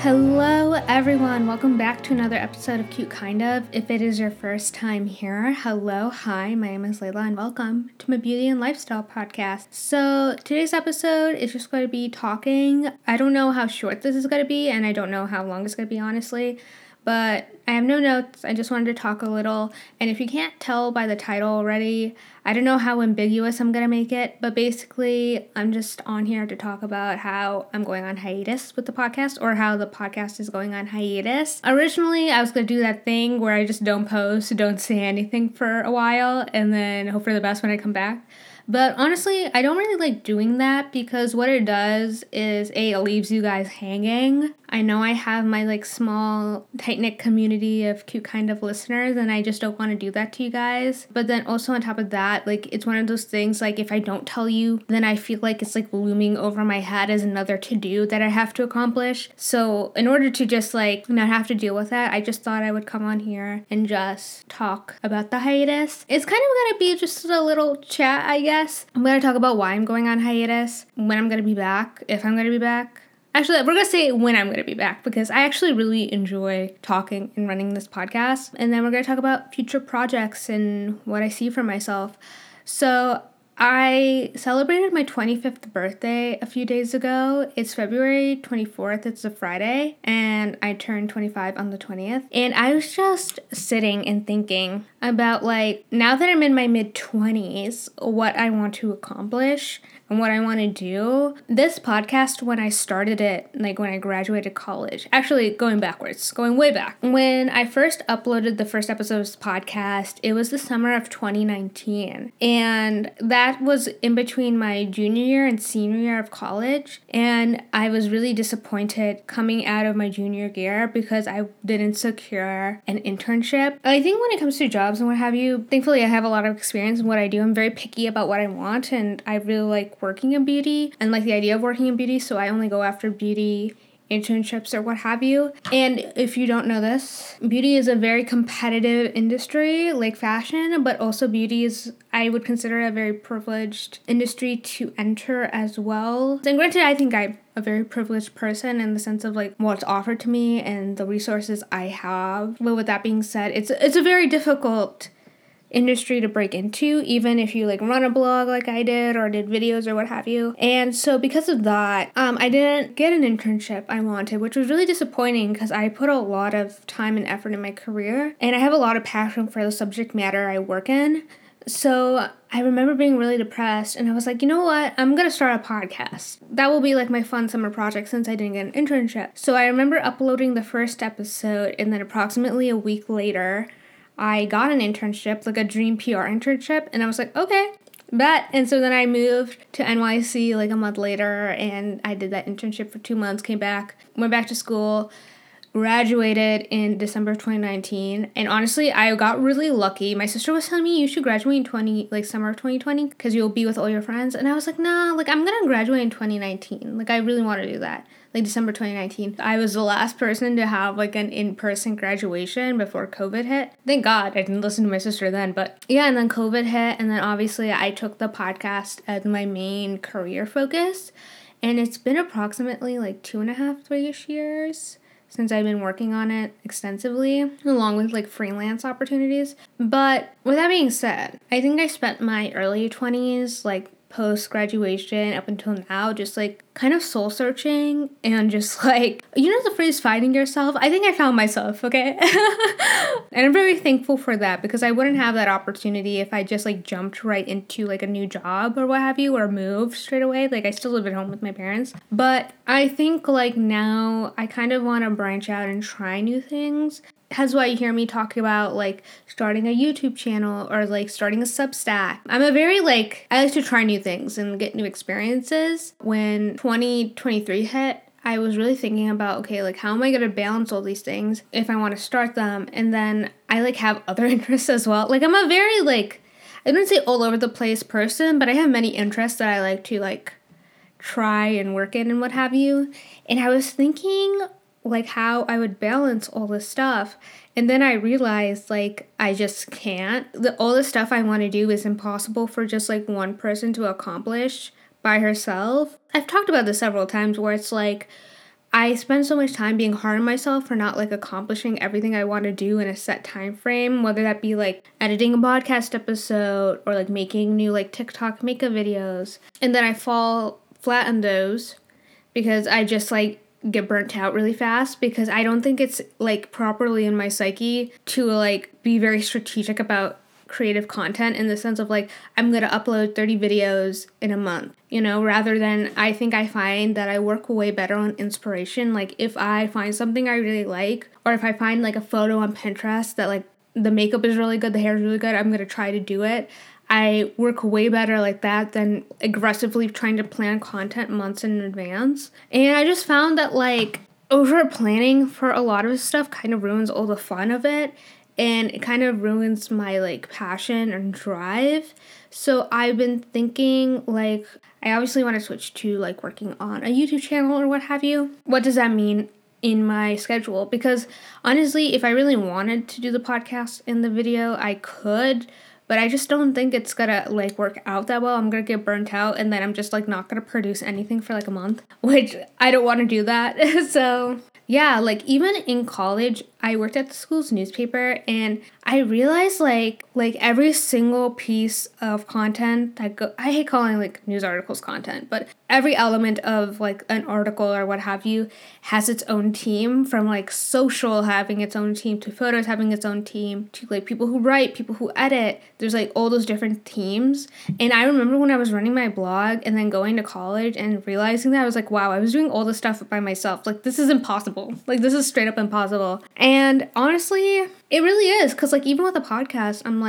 Hello everyone, welcome back to another episode of Cute Kind Of. If it is your first time here, hello, hi, my name is Layla and welcome to my beauty and lifestyle podcast. So today's episode is just going to be talking. I don't know how short this is going to be and I don't know how long it's going to be honestly, but I have no notes. I just wanted to talk a little, and if you can't tell by the title already, I don't know how ambiguous I'm going to make it, but basically I'm just on here to talk about how I'm going on hiatus with the podcast, or how the podcast is going on hiatus. Originally, I was going to do that thing where I just don't post, don't say anything for a while, and then hope for the best when I come back. But honestly, I don't really like doing that because what it does is, A, it leaves you guys hanging. I know I have my like small, tight-knit community of cute kind of listeners and I just don't want to do that to you guys. But then also on top of that, like it's one of those things like if I don't tell you, then I feel like it's like looming over my head as another to-do that I have to accomplish. So in order to just like not have to deal with that, I just thought I would come on here and just talk about the hiatus. It's kind of going to be just a little chat, I guess. I'm going to talk about why I'm going on hiatus, when I'm going to be back, if I'm going to be back. Actually, we're going to say when I'm going to be back because I actually really enjoy talking and running this podcast. And then we're going to talk about future projects and what I see for myself. So I celebrated my 25th birthday a few days ago. It's February 24th. It's a Friday. And I turned 25 on the 20th. And I was just sitting and thinking about like, now that I'm in my mid-20s, what I want to accomplish and what I want to do. This podcast, when I started it, like when I graduated college, actually going backwards, going way back. When I first uploaded the first episode of this podcast, it was the summer of 2019. And that was in between my junior year and senior year of college. And I was really disappointed coming out of my junior year because I didn't secure an internship. I think when it comes to jobs and what have you, thankfully I have a lot of experience in what I do. I'm very picky about what I want and I really like working in beauty and like the idea of working in beauty, so I only go after beauty internships or what have you. And if you don't know this, beauty is a very competitive industry like fashion, but also beauty is, I would consider, a very privileged industry to enter as well. And granted, I think I'm a very privileged person in the sense of like what's offered to me and the resources I have, but with that being said, it's a very difficult industry to break into, even if you like run a blog like I did or did videos or what have you. And so because of that, I didn't get an internship I wanted, which was really disappointing because I put a lot of time and effort in my career and I have a lot of passion for the subject matter I work in. So I remember being really depressed and I was like, you know what? I'm going to start a podcast. That will be like my fun summer project since I didn't get an internship. So I remember uploading the first episode and then approximately a week later, I got an internship, like a dream PR internship, and I was like, okay, bet. And so then I moved to NYC like a month later, and I did that internship for 2 months, came back, went back to school, graduated in December 2019. And honestly, I got really lucky. My sister was telling me you should graduate in summer of 2020 because you'll be with all your friends. And I was like, nah, like I'm going to graduate in 2019. Like I really want to do that. Like December 2019. I was the last person to have like an in-person graduation before COVID hit. Thank God I didn't listen to my sister then, but yeah, and then COVID hit. And then obviously I took the podcast as my main career focus. And it's been approximately like 2.5, 3-ish years since I've been working on it extensively, along with like freelance opportunities. But with that being said, I think I spent my early 20s, like post-graduation up until now, just like kind of soul searching and just like, you know the phrase finding yourself? I think I found myself, okay? And I'm very thankful for that because I wouldn't have that opportunity if I just like jumped right into like a new job or what have you, or moved straight away. Like I still live at home with my parents. But I think like now I kind of want to branch out and try new things. That's why you hear me talking about like starting a YouTube channel or like starting a Substack. I'm a very like, I like to try new things and get new experiences. When 2023 hit, I was really thinking about, okay, like how am I going to balance all these things if I want to start them? And then I like have other interests as well. Like I'm a very like, I wouldn't say all over the place person, but I have many interests that I like to like try and work in and what have you. And I was thinking like how I would balance all this stuff. And then I realized like I just can't. All the stuff I want to do is impossible for just like one person to accomplish by herself. I've talked about this several times where it's like I spend so much time being hard on myself for not, accomplishing everything I want to do in a set time frame, whether that be, editing a podcast episode or, making new, TikTok makeup videos. And then I fall flat on those because I just, get burnt out really fast because I don't think it's, properly in my psyche to, be very strategic about creative content in the sense of I'm going to upload 30 videos in a month, rather than I think I find that I work way better on inspiration. If I find something I really like, or if I find a photo on Pinterest that the makeup is really good, the hair is really good, I'm going to try to do it. I work way better like that than aggressively trying to plan content months in advance. And I just found that over planning for a lot of stuff kind of ruins all the fun of it. And it kind of ruins my, passion and drive. So I've been thinking, I obviously want to switch to, working on a YouTube channel or what have you. What does that mean in my schedule? Because, honestly, if I really wanted to do the podcast and the video, I could. But I just don't think it's going to, work out that well. I'm going to get burnt out. And then I'm just, not going to produce anything for, a month. Which I don't want to do that. So... yeah, even in college, I worked at the school's newspaper, and I realized, every single piece of content that I hate calling, news articles content, but every element of, an article or what have you has its own team, from, social having its own team, to photos having its own team, to, people who write, people who edit. There's, all those different teams, and I remember when I was running my blog and then going to college and realizing that, I was like, wow, I was doing all this stuff by myself. This is impossible. This is straight up impossible. And honestly, it really is. Because, even with a podcast, I'm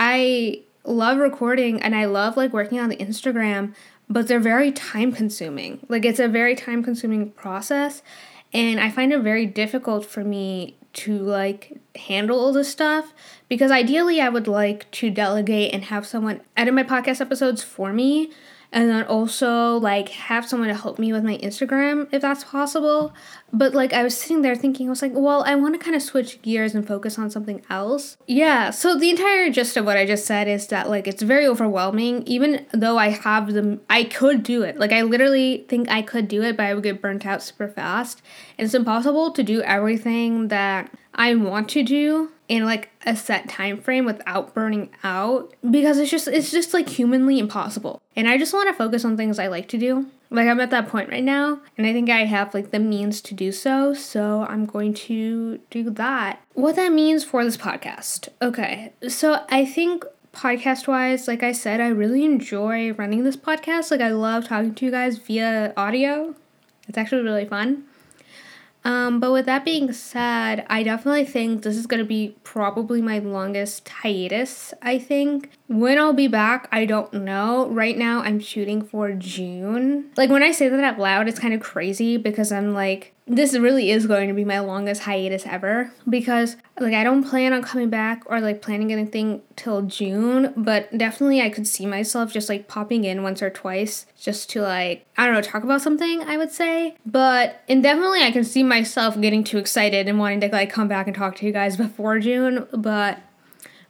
I love recording and I love, working on the Instagram. But they're very time-consuming. It's a very time-consuming process. And I find it very difficult for me to, handle all this stuff. Because ideally, I would like to delegate and have someone edit my podcast episodes for me. And then also, have someone to help me with my Instagram, if that's possible. But, I was sitting there thinking, I was like, well, I want to kind of switch gears and focus on something else. Yeah, so the entire gist of what I just said is that, it's very overwhelming, even though I could do it. I literally think I could do it, but I would get burnt out super fast. And it's impossible to do everything that I want to do in a set time frame without burning out, because it's just humanly impossible. And I just want to focus on things I like to do. I'm at that point right now, and I think I have the means to do so. So I'm going to do that. What that means for this podcast. Okay, so I think podcast wise, I said, I really enjoy running this podcast. I love talking to you guys via audio. It's actually really fun. But with that being said, I definitely think this is going to be probably my longest hiatus, I think. When I'll be back, I don't know. Right now, I'm shooting for June. When I say that out loud, it's kind of crazy because I'm this really is going to be my longest hiatus ever, because I don't plan on coming back or planning anything till June, but definitely I could see myself just popping in once or twice just to I don't know, talk about something, I would say. But and definitely I can see myself getting too excited and wanting to come back and talk to you guys before June, but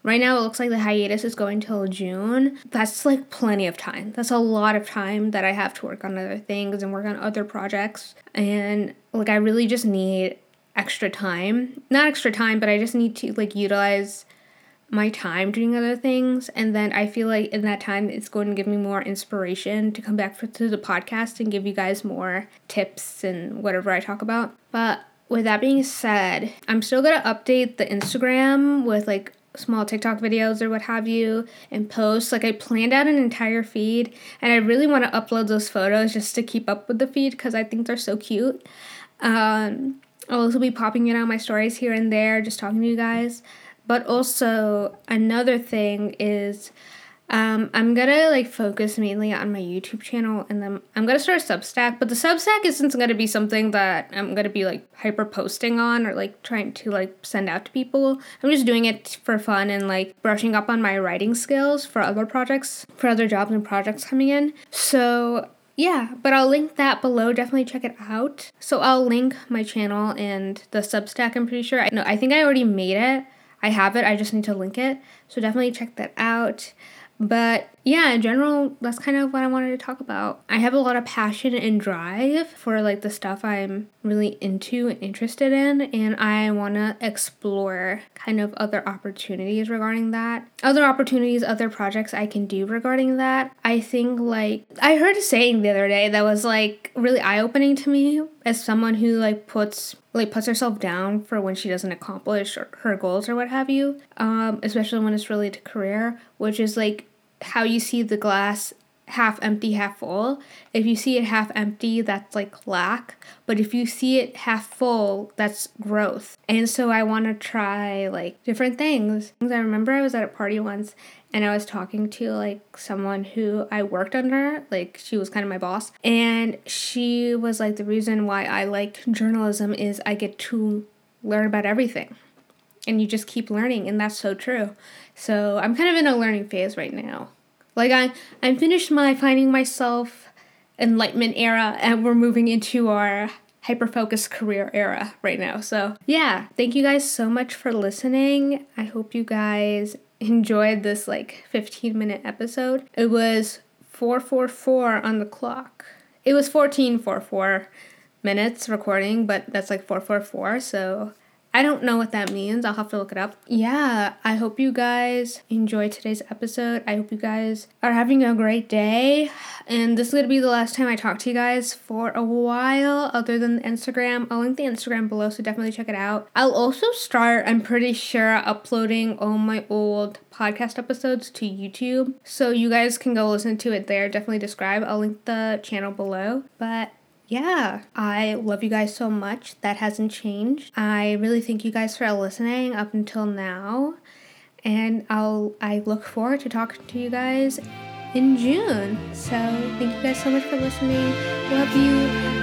right now it looks the hiatus is going till June. That's plenty of time. That's a lot of time that I have to work on other things and work on other projects. And I really just need extra time. Not extra time, but I just need to utilize my time doing other things. And then I feel in that time it's going to give me more inspiration to come back to the podcast and give you guys more tips and whatever I talk about. But with that being said, I'm still going to update the Instagram with small TikTok videos or what have you, and posts. I planned out an entire feed, and I really want to upload those photos just to keep up with the feed because I think they're so cute. I'll also be popping in on my stories here and there, just talking to you guys. But also another thing is, I'm gonna focus mainly on my YouTube channel, and then I'm gonna start a Substack, but the Substack isn't gonna be something that I'm gonna be hyper posting on or trying to send out to people. I'm just doing it for fun and brushing up on my writing skills for other projects, for other jobs and projects coming in. So yeah, but I'll link that below. Definitely check it out. So I'll link my channel and the Substack, I'm pretty sure. No, I think I already made it. I have it. I just need to link it. So definitely check that out. But yeah, in general, that's kind of what I wanted to talk about. I have a lot of passion and drive for like the stuff I'm really into and interested in, and I want to explore kind of other opportunities regarding that. Other opportunities, other projects I can do regarding that. I think like I heard a saying the other day that was like really eye-opening to me as someone who like puts herself down for when she doesn't accomplish her goals or what have you, especially when it's related to career, which is like how you see the glass half empty, half full. If you see it half empty, that's like lack. But if you see it half full, that's growth. And so I want to try like different things. I remember I was at a party once and I was talking to like someone who I worked under, like she was kind of my boss. And she was like, the reason why I liked journalism is I get to learn about everything. And you just keep learning, and that's so true. So I'm kind of in a learning phase right now. Like I'm finished my finding myself enlightenment era, and we're moving into our hyper-focused career era right now. So yeah, thank you guys so much for listening. I hope you guys enjoyed this like 15-minute episode. It was 4:44 on the clock. It was 14:44 minutes recording, but that's like 4:44, so I don't know what that means. I'll have to look it up. Yeah, I hope you guys enjoyed today's episode. I hope you guys are having a great day. And this is going to be the last time I talk to you guys for a while, other than the Instagram. I'll link the Instagram below, so definitely check it out. I'll also start, I'm pretty sure, uploading all my old podcast episodes to YouTube. So you guys can go listen to it there. Definitely subscribe. I'll link the channel below. But yeah, I love you guys so much. That hasn't changed. I really thank you guys for listening up until now. And I look forward to talking to you guys in June. So thank you guys so much for listening. Love you.